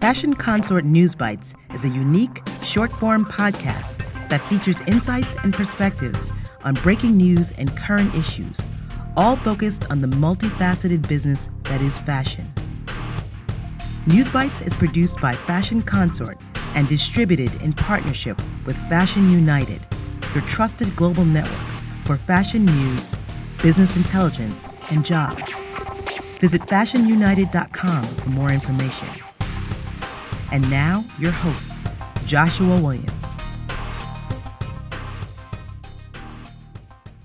Fashion Consort News Bites is a unique, short-form podcast that features insights and perspectives on breaking news and current issues, all focused on the multifaceted business that is fashion. News Bites is produced by Fashion Consort and distributed in partnership with Fashion United, your trusted global network for fashion news, business intelligence, and jobs. Visit fashionunited.com for more information. And now, your host, Joshua Williams.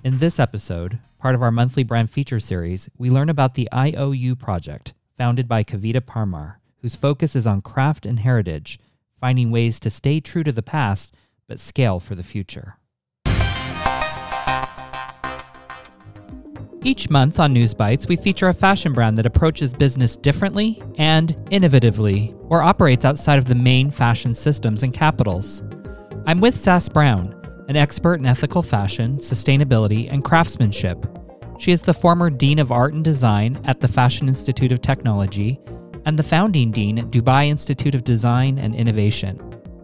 In this episode, part of our monthly brand feature series, we learn about the IOU Project, founded by Kavita Parmar, whose focus is on craft and heritage, finding ways to stay true to the past, but scale for the future. Each month on News Bites, we feature a fashion brand that approaches business differently and innovatively, or operates outside of the main fashion systems and capitals. I'm with Sass Brown, an expert in ethical fashion, sustainability, and craftsmanship. She is the former Dean of Art and Design at the Fashion Institute of Technology and the founding Dean at Dubai Institute of Design and Innovation.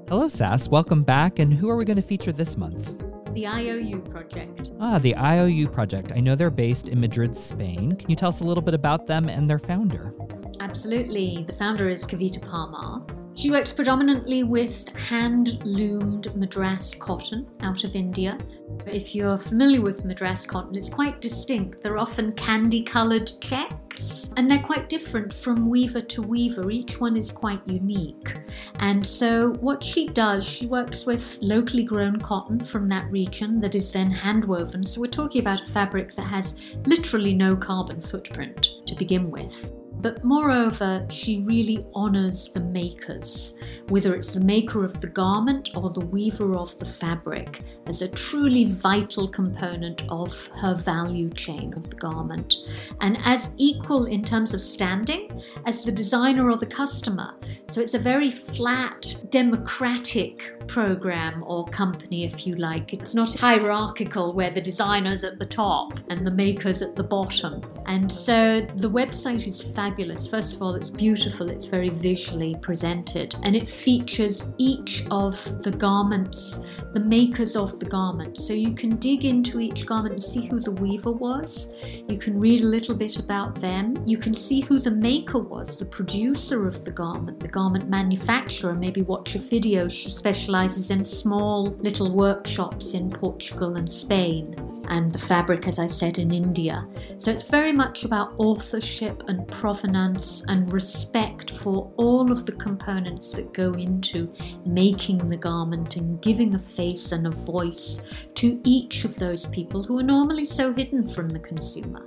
Hello, Sass. Welcome back. And who are we going to feature this month? The IOU Project. The IOU Project. I know they're based in Madrid, Spain. Can you tell us a little bit about them and their founder? Absolutely. The founder is Kavita Parmar. She works predominantly with hand-loomed madras cotton out of India. If you're familiar with madras cotton, it's quite distinct. They're often candy-coloured checks, and they're quite different from weaver to weaver. Each one is quite unique. And so what she does, she works with locally grown cotton from that region that is then hand-woven. So we're talking about a fabric that has literally no carbon footprint to begin with. But moreover, she really honours the makers, whether it's the maker of the garment or the weaver of the fabric, as a truly vital component of her value chain of the garment. And as equal in terms of standing as the designer or the customer. So it's a very flat, democratic program or company, if you like. It's not hierarchical where the designer's at the top and the maker's at the bottom. And so the website is fabulous. First of all, it's beautiful. It's very visually presented, and it features each of the garments, the makers of the garments. So you can dig into each garment and see who the weaver was. You can read a little bit about them. You can see who the maker was, the producer of the garment manufacturer. Maybe watch a video. She specializes in small little workshops in Portugal and Spain, and the fabric, as I said, in India. So it's very much about authorship and provenance and respect for all of the components that go into making the garment and giving a face and a voice to each of those people who are normally so hidden from the consumer.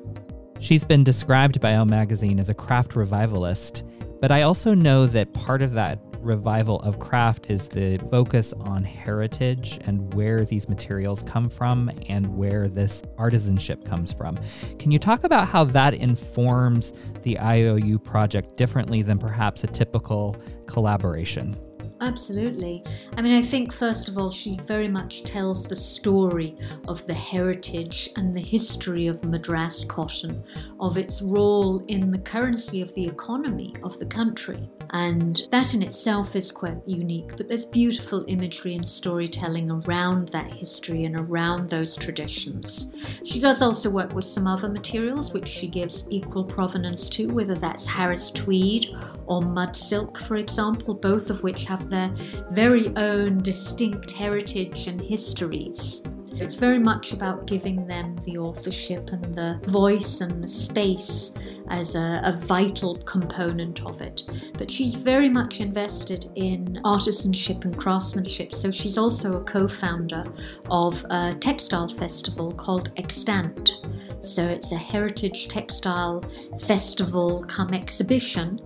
She's been described by Elle magazine as a craft revivalist, but I also know that part of that revival of craft is the focus on heritage and where these materials come from and where this artisanship comes from. Can you talk about how that informs the IOU Project differently than perhaps a typical collaboration? Absolutely. I mean, I think, first of all, she very much tells the story of the heritage and the history of madras cotton, of its role in the currency of the economy of the country. And that in itself is quite unique, but there's beautiful imagery and storytelling around that history and around those traditions. She does also work with some other materials, which she gives equal provenance to, whether that's Harris Tweed or mud silk, for example, both of which have their very own distinct heritage and histories. It's very much about giving them the authorship and the voice and the space as a vital component of it. But she's very much invested in artisanship and craftsmanship, so she's also a co-founder of a textile festival called Xtant. So it's a heritage textile festival come exhibition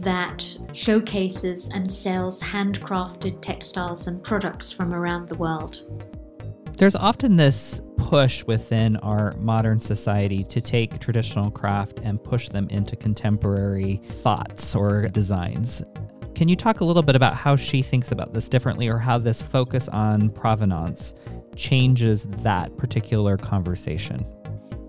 that showcases and sells handcrafted textiles and products from around the world. There's often this push within our modern society to take traditional craft and push them into contemporary thoughts or designs. Can you talk a little bit about how she thinks about this differently, or how this focus on provenance changes that particular conversation?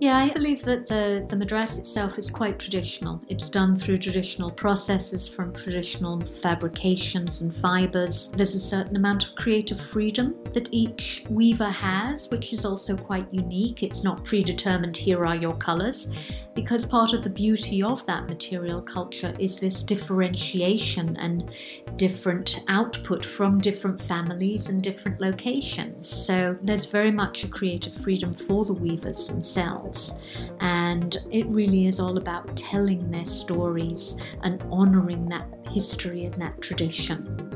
Yeah, I believe that the madras itself is quite traditional. It's done through traditional processes from traditional fabrications and fibres. There's a certain amount of creative freedom that each weaver has, which is also quite unique. It's not predetermined, here are your colours, because part of the beauty of that material culture is this differentiation and different output from different families and different locations. So there's very much a creative freedom for the weavers themselves. And it really is all about telling their stories and honouring that history and that tradition.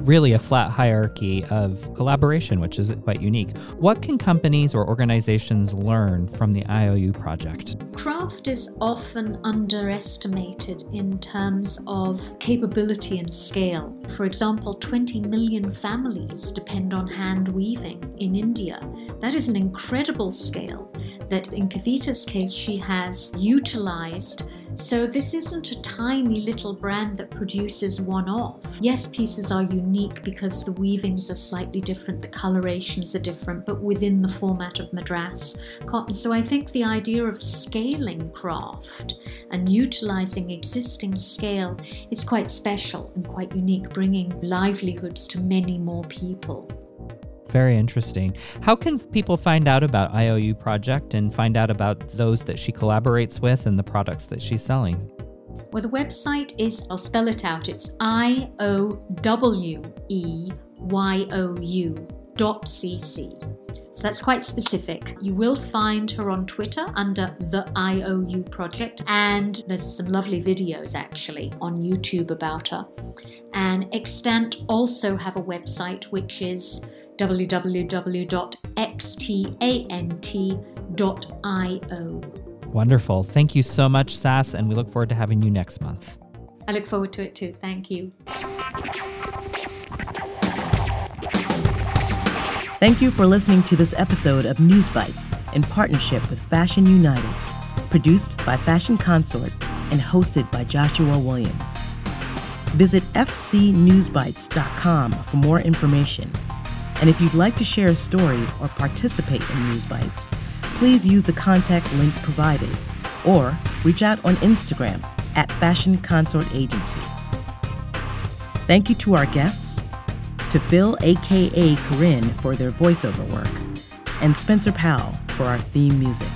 Really a flat hierarchy of collaboration, which is quite unique. What can companies or organizations learn from the IOU project? Craft is often underestimated in terms of capability and scale. For example, 20 million families depend on hand weaving in India. That is an incredible scale that in Kavita's case she has utilized. So this isn't a tiny little brand that produces one-off. Yes, pieces are unique because the weavings are slightly different, the colorations are different, but within the format of madras cotton. So I think the idea of scaling craft and utilizing existing scale is quite special and quite unique, bringing livelihoods to many more people. Very interesting. How can people find out about IOU Project and find out about those that she collaborates with and the products that she's selling? Well, the website is, I'll spell it out, it's IOWEYOU.cc. So that's quite specific. You will find her on Twitter under the IOU Project, and there's some lovely videos actually on YouTube about her. And Xtant also have a website which is www.xtant.io. Wonderful. Thank you so much, Sass, and we look forward to having you next month. I look forward to it too. Thank you. Thank you for listening to this episode of News Bites in partnership with Fashion United, produced by Fashion Consort and hosted by Joshua Williams. Visit fcnewsbites.com for more information. And if you'd like to share a story or participate in News Bites, please use the contact link provided or reach out on Instagram at Fashion Consort Agency. Thank you to our guests, to Bill, a.k.a. Corinne, for their voiceover work, and Spencer Powell for our theme music.